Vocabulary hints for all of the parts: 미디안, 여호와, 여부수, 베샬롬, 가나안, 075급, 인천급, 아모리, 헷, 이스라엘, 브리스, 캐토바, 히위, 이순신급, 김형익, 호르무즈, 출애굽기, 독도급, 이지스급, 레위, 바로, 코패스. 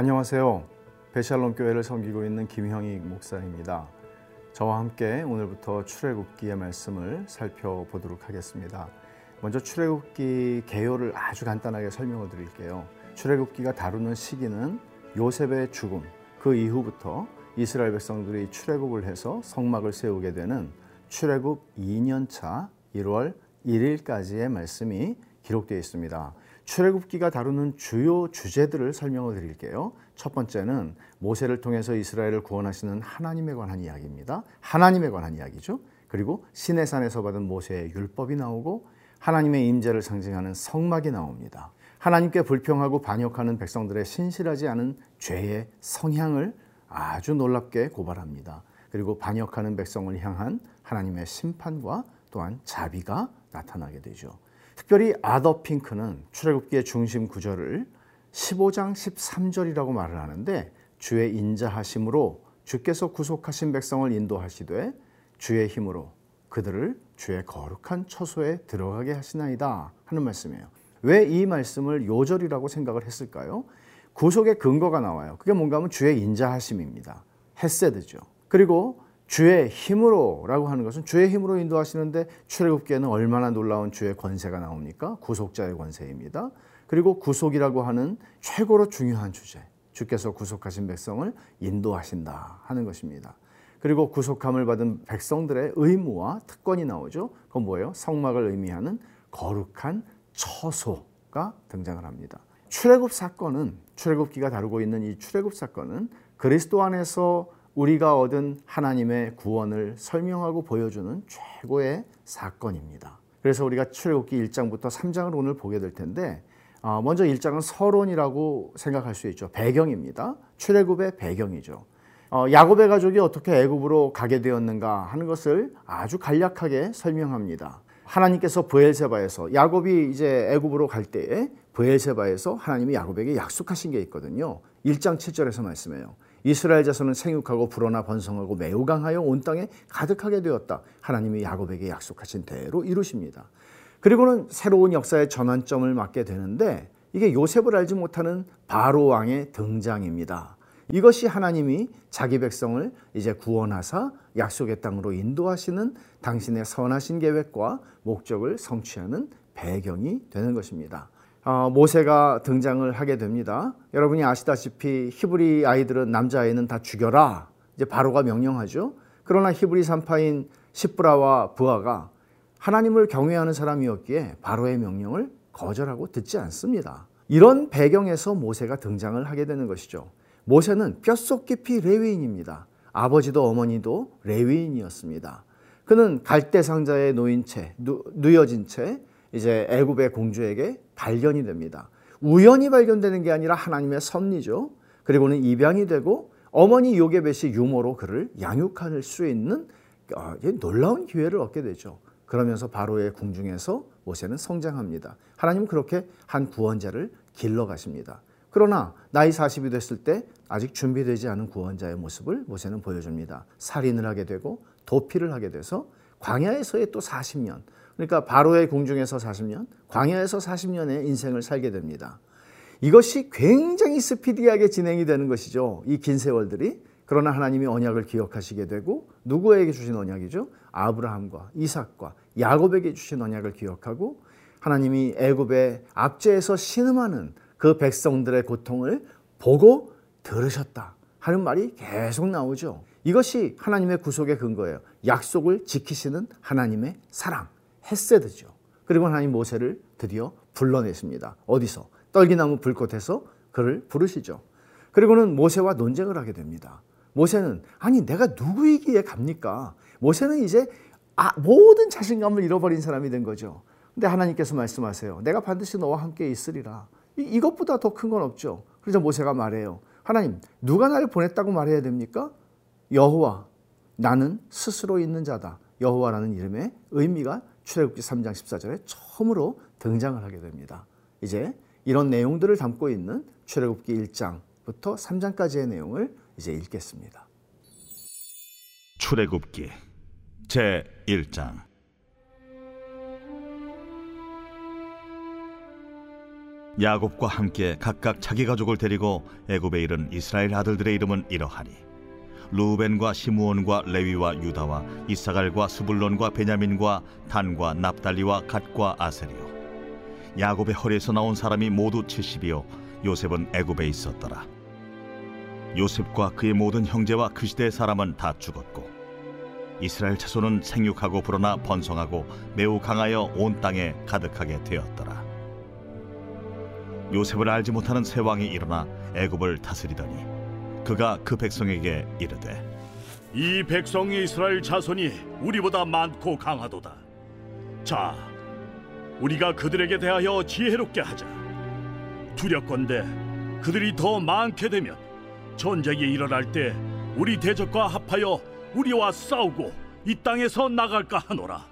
안녕하세요. 베샬롬 교회를 섬기고 있는 김형익 목사입니다. 저와 함께 오늘부터 출애굽기의 말씀을 살펴보도록 하겠습니다. 먼저 출애굽기 개요를 아주 간단하게 설명을 드릴게요. 출애굽기가 다루는 시기는 요셉의 죽음, 그 이후부터 이스라엘 백성들이 출애굽을 해서 성막을 세우게 되는 출애굽 2년차 1월 1일까지의 말씀이 기록되어 있습니다. 출애굽기가 다루는 주요 주제들을 설명을 드릴게요. 첫 번째는 모세를 통해서 이스라엘을 구원하시는 하나님에 관한 이야기입니다. 하나님에 관한 이야기죠. 그리고 시내산에서 받은 모세의 율법이 나오고 하나님의 임재를 상징하는 성막이 나옵니다. 하나님께 불평하고 반역하는 백성들의 신실하지 않은 죄의 성향을 아주 놀랍게 고발합니다. 그리고 반역하는 백성을 향한 하나님의 심판과 또한 자비가 나타나게 되죠. 특별히 아더 핑크는 출애굽기의 중심 구절을 15장 13절이라고 말을 하는데, 주의 인자하심으로 주께서 구속하신 백성을 인도하시되 주의 힘으로 그들을 주의 거룩한 처소에 들어가게 하시나이다 하는 말씀이에요. 왜 이 말씀을 요절이라고 생각을 했을까요? 구속의 근거가 나와요. 그게 뭔가 하면 주의 인자하심입니다. 헤세드죠. 그리고 주의 힘으로 라고 하는 것은 주의 힘으로 인도하시는데, 출애굽기에는 얼마나 놀라운 주의 권세가 나옵니까? 구속자의 권세입니다. 그리고 구속이라고 하는 최고로 중요한 주제, 주께서 구속하신 백성을 인도하신다 하는 것입니다. 그리고 구속함을 받은 백성들의 의무와 특권이 나오죠. 그건 뭐예요? 성막을 의미하는 거룩한 처소가 등장을 합니다. 출애굽기가 다루고 있는 이 출애굽 사건은 그리스도 안에서 우리가 얻은 하나님의 구원을 설명하고 보여주는 최고의 사건입니다. 그래서 우리가 출애굽기 1장부터 3장을 오늘 보게 될 텐데, 먼저 1장은 서론이라고 생각할 수 있죠. 배경입니다. 출애굽의 배경이죠. 야곱의 가족이 어떻게 애굽으로 가게 되었는가 하는 것을 아주 간략하게 설명합니다. 하나님께서 브엘세바에서, 야곱이 이제 애굽으로 갈 때에 브엘세바에서 하나님이 야곱에게 약속하신 게 있거든요. 1장 7절에서 말씀해요. 이스라엘 자손은 생육하고 불어나 번성하고 매우 강하여 온 땅에 가득하게 되었다. 하나님이 야곱에게 약속하신 대로 이루십니다. 그리고는 새로운 역사의 전환점을 맞게 되는데, 이게 요셉을 알지 못하는 바로 왕의 등장입니다. 이것이 하나님이 자기 백성을 이제 구원하사 약속의 땅으로 인도하시는 당신의 선하신 계획과 목적을 성취하는 배경이 되는 것입니다. 모세가 등장을 하게 됩니다. 여러분이 아시다시피 히브리 아이들은, 남자아이는 다 죽여라, 이제 바로가 명령하죠. 그러나 히브리 산파인 십브라와 부아가 하나님을 경외하는 사람이었기에 바로의 명령을 거절하고 듣지 않습니다. 이런 배경에서 모세가 등장을 하게 되는 것이죠. 모세는 뼛속 깊이 레위인입니다. 아버지도 어머니도 레위인이었습니다. 그는 갈대 상자에 놓여진 채 이제 애굽의 공주에게 발견이 됩니다. 우연히 발견되는 게 아니라 하나님의 섭리죠. 그리고는 입양이 되고 어머니 요게벳이 유모로 그를 양육할 수 있는 놀라운 기회를 얻게 되죠. 그러면서 바로의 궁중에서 모세는 성장합니다. 하나님은 그렇게 한 구원자를 길러가십니다. 그러나 나이 40이 됐을 때 아직 준비되지 않은 구원자의 모습을 모세는 보여줍니다. 살인을 하게 되고 도피를 하게 돼서 광야에서의 또 40년, 그러니까 바로의 궁중에서 40년, 광야에서 40년의 인생을 살게 됩니다. 이것이 굉장히 스피디하게 진행이 되는 것이죠. 이 긴 세월들이. 그러나 하나님이 언약을 기억하시게 되고, 누구에게 주신 언약이죠? 아브라함과 이삭과 야곱에게 주신 언약을 기억하고, 하나님이 애굽의 압제에서 신음하는 그 백성들의 고통을 보고 들으셨다 하는 말이 계속 나오죠. 이것이 하나님의 구속의 근거예요. 약속을 지키시는 하나님의 사랑, 헤세드죠. 그리고 하나님 모세를 드디어 불러내십니다. 어디서? 떨기나무 불꽃에서 그를 부르시죠. 그리고는 모세와 논쟁을 하게 됩니다. 모세는, 아니 내가 누구이기에 갑니까? 모세는 이제 모든 자신감을 잃어버린 사람이 된 거죠. 근데 하나님께서 말씀하세요. 내가 반드시 너와 함께 있으리라. 이것보다 더 큰 건 없죠. 그래서 모세가 말해요. 하나님, 누가 나를 보냈다고 말해야 됩니까? 여호와, 나는 스스로 있는 자다. 여호와라는 이름의 의미가 출애굽기 3장 14절에 처음으로 등장을 하게 됩니다. 이제 이런 내용들을 담고 있는 출애굽기 1장부터 3장까지의 내용을 이제 읽겠습니다. 출애굽기 제1장. 야곱과 함께 각각 자기 가족을 데리고 애굽에 이른 이스라엘 아들들의 이름은 이러하니 루벤과 시므온과 레위와 유다와 이사갈과 스불론과 베냐민과 단과 납달리와 갓과 아셀이요 야곱의 허리에서 나온 사람이 모두 70이요 요셉은 애굽에 있었더라. 요셉과 그의 모든 형제와 그 시대의 사람은 다 죽었고 이스라엘 자손은 생육하고 불어나 번성하고 매우 강하여 온 땅에 가득하게 되었더라. 요셉을 알지 못하는 새 왕이 일어나 애굽을 다스리더니 그가 그 백성에게 이르되 이 백성 이스라엘 자손이 우리보다 많고 강하도다. 자, 우리가 그들에게 대하여 지혜롭게 하자. 두렵건대 그들이 더 많게 되면 전쟁이 일어날 때 우리 대적과 합하여 우리와 싸우고 이 땅에서 나갈까 하노라.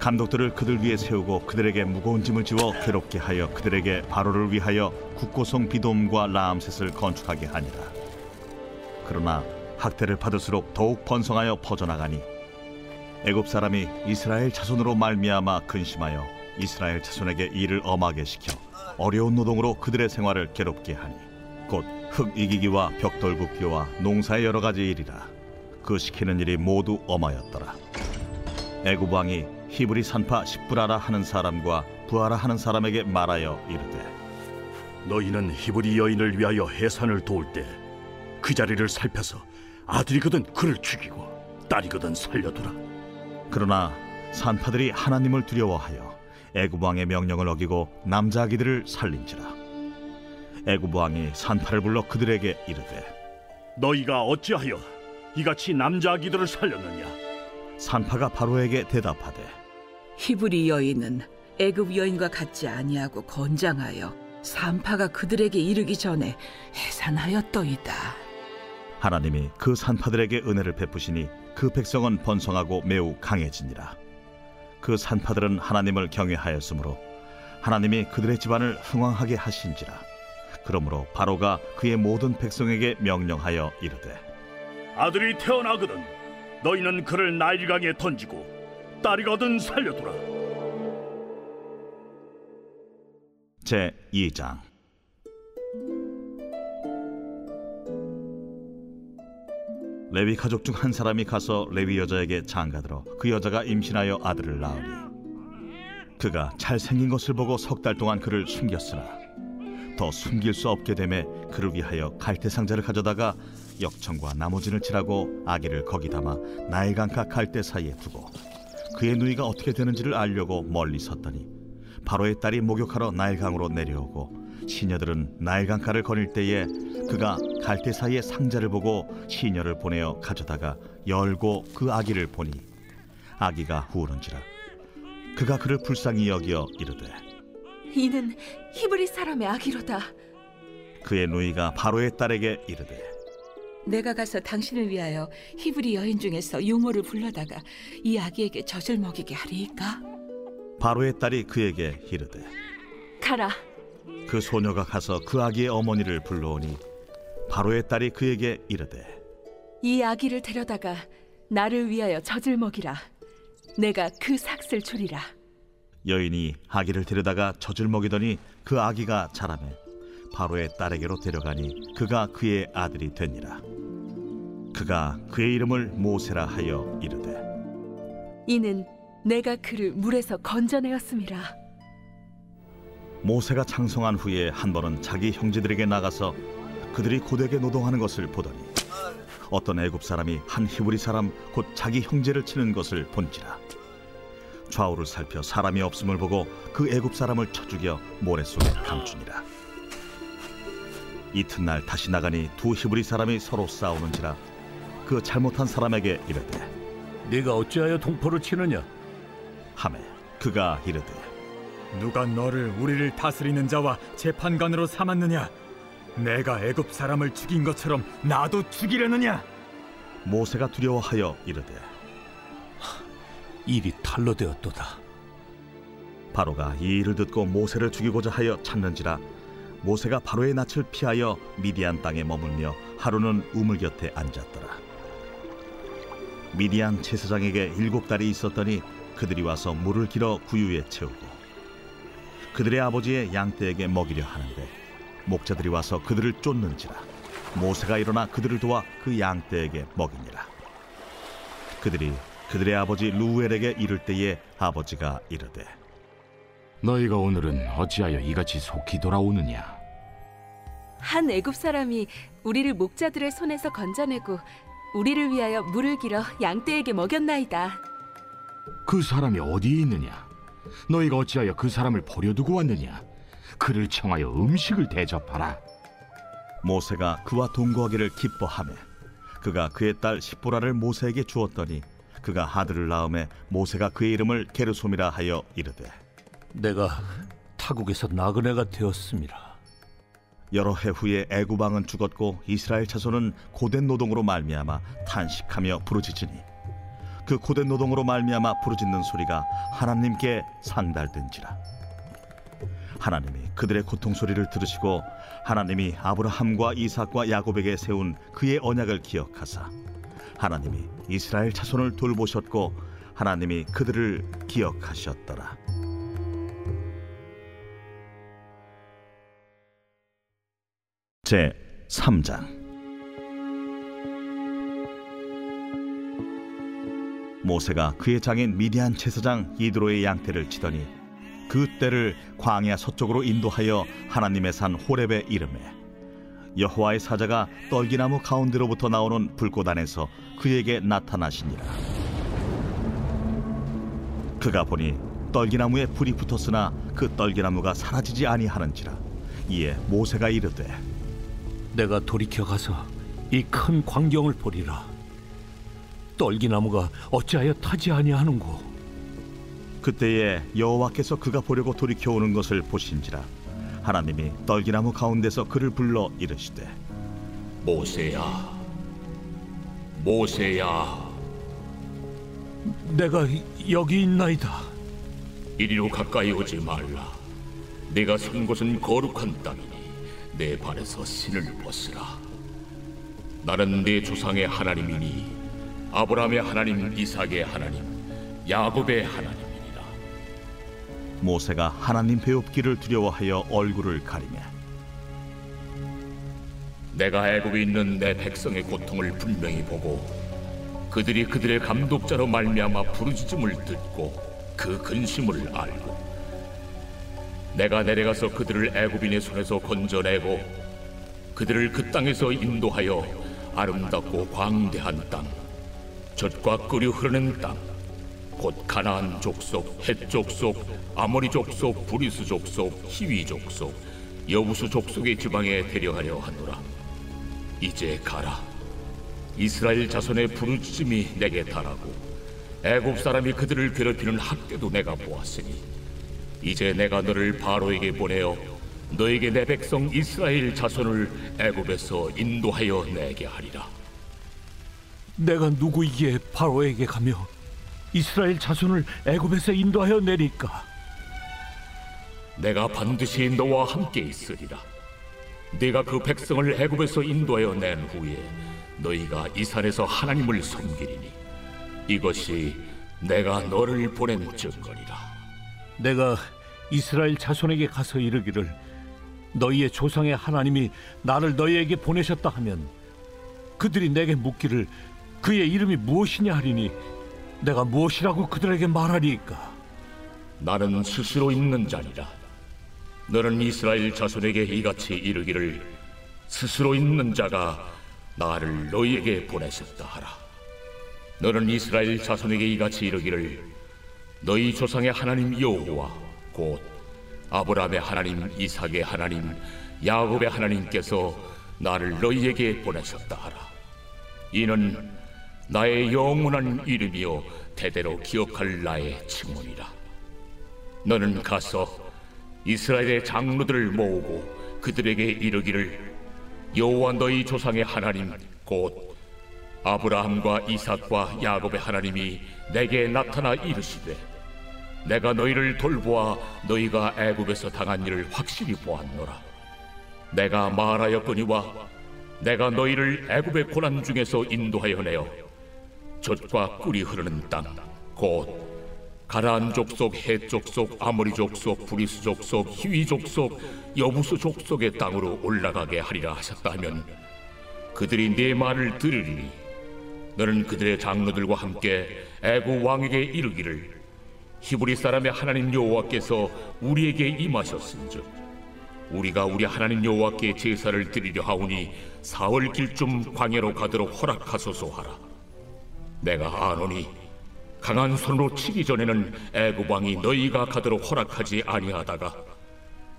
감독들을 그들 위에 세우고 그들에게 무거운 짐을 지워 괴롭게 하여 그들에게 바로를 위하여 국고성 비돔과 라암셋을 건축하게 하니라. 그러나 학대를 받을수록 더욱 번성하여 퍼져나가니 애굽 사람이 이스라엘 자손으로 말미암아 근심하여 이스라엘 자손에게 일을 엄하게 시켜 어려운 노동으로 그들의 생활을 괴롭게 하니 곧 흙 이기기와 벽돌 굽기와 농사의 여러 가지 일이라. 그 시키는 일이 모두 엄하였더라. 애굽 왕이 히브리 산파 십브라라 하는 사람과 부아라 하는 사람에게 말하여 이르되 너희는 히브리 여인을 위하여 해산을 도울 때 그 자리를 살펴서 아들이거든 그를 죽이고 딸이거든 살려두라. 그러나 산파들이 하나님을 두려워하여 애굽 왕의 명령을 어기고 남자 아기들을 살린지라. 애굽 왕이 산파를 불러 그들에게 이르되 너희가 어찌하여 이같이 남자 아기들을 살렸느냐? 산파가 바로에게 대답하되 히브리 여인은 애굽 여인과 같지 아니하고 건장하여 산파가 그들에게 이르기 전에 해산하였더이다. 하나님이 그 산파들에게 은혜를 베푸시니 그 백성은 번성하고 매우 강해지니라. 그 산파들은 하나님을 경외하였으므로 하나님이 그들의 집안을 흥왕하게 하신지라. 그러므로 바로가 그의 모든 백성에게 명령하여 이르되 아들이 태어나거든 너희는 그를 나일강에 던지고 딸이거든 살려두라. 제2장. 레위 가족 중 한 사람이 가서 레위 여자에게 장가들어 그 여자가 임신하여 아들을 낳으니 그가 잘생긴 것을 보고 3달 동안 그를 숨겼으나 더 숨길 수 없게 되매 그를 위하여 갈대상자를 가져다가 역청과 나무진을 칠하고 아기를 거기 담아 나일강과 갈대 사이에 두고 그의 누이가 어떻게 되는지를 알려고 멀리 섰더니 바로의 딸이 목욕하러 나일강으로 내려오고 시녀들은 나일강가를 거닐 때에 그가 갈대 사이에 상자를 보고 시녀를 보내어 가져다가 열고 그 아기를 보니 아기가 우는지라. 그가 그를 불쌍히 여기어 이르되 이는 히브리 사람의 아기로다. 그의 누이가 바로의 딸에게 이르되 내가 가서 당신을 위하여 히브리 여인 중에서 유모를 불러다가 이 아기에게 젖을 먹이게 하리이까? 바로의 딸이 그에게 이르되 가라. 그 소녀가 가서 그 아기의 어머니를 불러오니 바로의 딸이 그에게 이르되 이 아기를 데려다가 나를 위하여 젖을 먹이라. 내가 그 삭슬 줄이라. 여인이 아기를 데려다가 젖을 먹이더니 그 아기가 자라매 바로의 딸에게로 데려가니 그가 그의 아들이 되니라. 그가 그의 이름을 모세라 하여 이르되 이는 내가 그를 물에서 건져내었음이라. 모세가 장성한 후에 한 번은 자기 형제들에게 나가서 그들이 고되게 노동하는 것을 보더니 어떤 애굽 사람이 한 히브리 사람 곧 자기 형제를 치는 것을 본지라. 좌우를 살펴 사람이 없음을 보고 그 애굽 사람을 쳐 죽여 모래 속에 감추니라. 이튿날 다시 나가니 두 히브리 사람이 서로 싸우는지라. 그 잘못한 사람에게 이르되 네가 어찌하여 동포를 치느냐 하매 그가 이르되 누가 너를 우리를 다스리는 자와 재판관으로 삼았느냐? 내가 애굽 사람을 죽인 것처럼 나도 죽이려느냐? 모세가 두려워하여 이르되 일이 탄로되었도다. 바로가 이 일을 듣고 모세를 죽이고자 하여 찾는지라. 모세가 바로의 낯을 피하여 미디안 땅에 머물며 하루는 우물 곁에 앉았더라. 미디안 제사장에게 7 딸이 있었더니 그들이 와서 물을 길어 구유에 채우고 그들의 아버지의 양떼에게 먹이려 하는데 목자들이 와서 그들을 쫓는지라 모세가 일어나 그들을 도와 그 양떼에게 먹이니라. 그들이 그들의 아버지 루엘에게 이를 때에 아버지가 이르되 너희가 오늘은 어찌하여 이같이 속히 돌아오느냐? 한 애굽 사람이 우리를 목자들의 손에서 건져내고 우리를 위하여 물을 길어 양떼에게 먹였나이다. 그 사람이 어디에 있느냐? 너희가 어찌하여 그 사람을 버려두고 왔느냐? 그를 청하여 음식을 대접하라. 모세가 그와 동거하기를 기뻐하며 그가 그의 딸 십브라를 모세에게 주었더니 그가 아들을 낳음에 모세가 그의 이름을 게르솜이라 하여 이르되 내가 타국에서 나그네가 되었습니다. 여러 해 후에 애굽 왕은 죽었고 이스라엘 자손은 고된 노동으로 말미암아 탄식하며 부르짖으니 그 고된 노동으로 말미암아 부르짖는 소리가 하나님께 상달된지라. 하나님이 그들의 고통 소리를 들으시고 하나님이 아브라함과 이삭과 야곱에게 세운 그의 언약을 기억하사 하나님이 이스라엘 자손을 돌보셨고 하나님이 그들을 기억하셨더라. 제 3장. 모세가 그의 장인 미디안 제사장 이드로의 양떼를 치더니 그 떼를 광야 서쪽으로 인도하여 하나님의 산 호렙에 이르매 여호와의 사자가 떨기나무 가운데로부터 나오는 불꽃 안에서 그에게 나타나시니라. 그가 보니 떨기나무에 불이 붙었으나 그 떨기나무가 사라지지 아니하는지라. 이에 모세가 이르되 내가 돌이켜 가서 이 큰 광경을 보리라. 떨기나무가 어찌하여 타지 아니하는고. 그때에 여호와께서 그가 보려고 돌이켜오는 것을 보신지라. 하나님이 떨기나무 가운데서 그를 불러 이르시되 모세야, 모세야. 내가 여기 있나이다. 이리로 가까이 오지 말라. 네가 선 곳은 거룩한 땅이니 내 발에서 신을 벗으라. 나는 네 조상의 하나님이니 아브라함의 하나님, 이삭의 하나님, 야곱의 하나님이라. 모세가 하나님 배옵기를 두려워하여 얼굴을 가리며 내가 애굽에 있는 내 백성의 고통을 분명히 보고 그들이 그들의 감독자로 말미암아 부르짖음을 듣고 그 근심을 알고 내가 내려가서 그들을 애굽인의 손에서 건져내고 그들을 그 땅에서 인도하여 아름답고 광대한 땅, 젖과 꿀이 흐르는 땅, 곧 가나안 족속, 헷 족속, 아모리 족속, 브리스 족속, 히위 족속, 여부수 족속의 지방에 데려가려 하노라. 이제 가라. 이스라엘 자손의 부르짖음이 내게 달하고 애굽 사람이 그들을 괴롭히는 학대도 내가 보았으니 이제 내가 너를 바로에게 보내어 너에게 내 백성 이스라엘 자손을 애굽에서 인도하여 내게 하리라. 내가 누구이기에 바로에게 가며 이스라엘 자손을 애굽에서 인도하여 내리까? 내가 반드시 너와 함께 있으리라. 네가 그 백성을 애굽에서 인도하여 낸 후에 너희가 이 산에서 하나님을 섬기리니 이것이 내가 너를 보낸 증거니라. 내가 이스라엘 자손에게 가서 이르기를 너희의 조상의 하나님이 나를 너희에게 보내셨다 하면 그들이 내게 묻기를 그의 이름이 무엇이냐 하리니 내가 무엇이라고 그들에게 말하리까? 나는 스스로 있는 자니라. 너는 이스라엘 자손에게 이같이 이르기를 스스로 있는 자가 나를 너희에게 보내셨다 하라. 너는 이스라엘 자손에게 이같이 이르기를 너희 조상의 하나님 여호와 곧 아브라함의 하나님, 이삭의 하나님, 야곱의 하나님께서 나를 너희에게 보내셨다 하라. 이는 나의 영원한 이름이요 대대로 기억할 나의 칭호니라. 너는 가서 이스라엘의 장로들을 모으고 그들에게 이르기를 여호와 너희 조상의 하나님 곧 아브라함과 이삭과 야곱의 하나님이 내게 나타나 이르시되 내가 너희를 돌보아 너희가 애굽에서 당한 일을 확실히 보았노라. 내가 말하였거니와 내가 너희를 애굽의 고난 중에서 인도하여 내어 젖과 꿀이 흐르는 땅, 곧 가나안 족속, 헷 족속, 아모리 족속, 브리스 족속, 히위 족속, 여부수 족속의 땅으로 올라가게 하리라 하셨다 하면 그들이 네 말을 들으리니 너는 그들의 장로들과 함께 애굽 왕에게 이르기를 히브리 사람의 하나님 여호와께서 우리에게 임하셨은즉 우리가 우리 하나님 여호와께 제사를 드리려 하오니 사흘 길쯤 광야로 가도록 허락하소서 하라. 내가 아노니 강한 손으로 치기 전에는 애굽 왕이 너희가 가도록 허락하지 아니하다가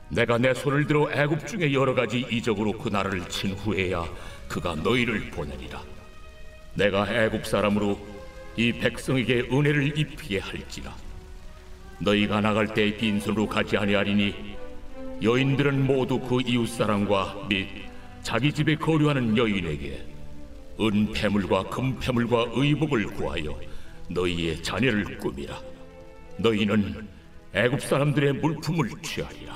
내가 내 손을 들어 애굽 중에 여러 가지 이적으로 그 나라를 친 후에야 그가 너희를 보내리라. 내가 애굽 사람으로 이 백성에게 은혜를 입히게 할지라. 너희가 나갈 때 빈손으로 가지 아니하리니 여인들은 모두 그 이웃 사람과 및 자기 집에 거류하는 여인에게 은폐물과 금폐물과 의복을 구하여 너희의 자녀를 꾸미라. 너희는 애굽 사람들의 물품을 취하리라.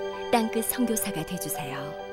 땅끝 선교사가 되어주세요.